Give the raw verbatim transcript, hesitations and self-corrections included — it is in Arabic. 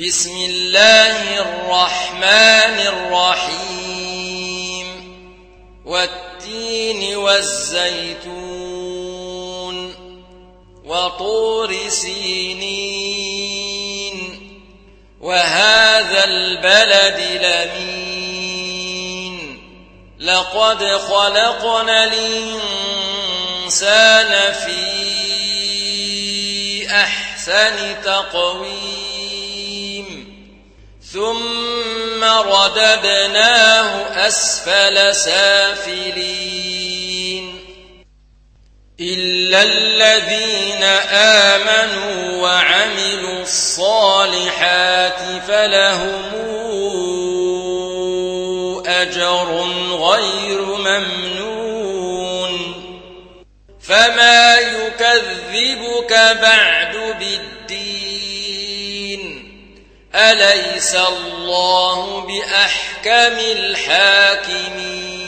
بسم الله الرحمن الرحيم والتين والزيتون وطور سينين وهذا البلد الأمين لقد خلقنا الإنسان في أحسن تقويم ثم رددناه أسفل سافلين إلا الذين آمنوا وعملوا الصالحات فلهم أجر غير ممنون فما يكذبك بعد بالدين أليس الله بأحكم الحاكمين؟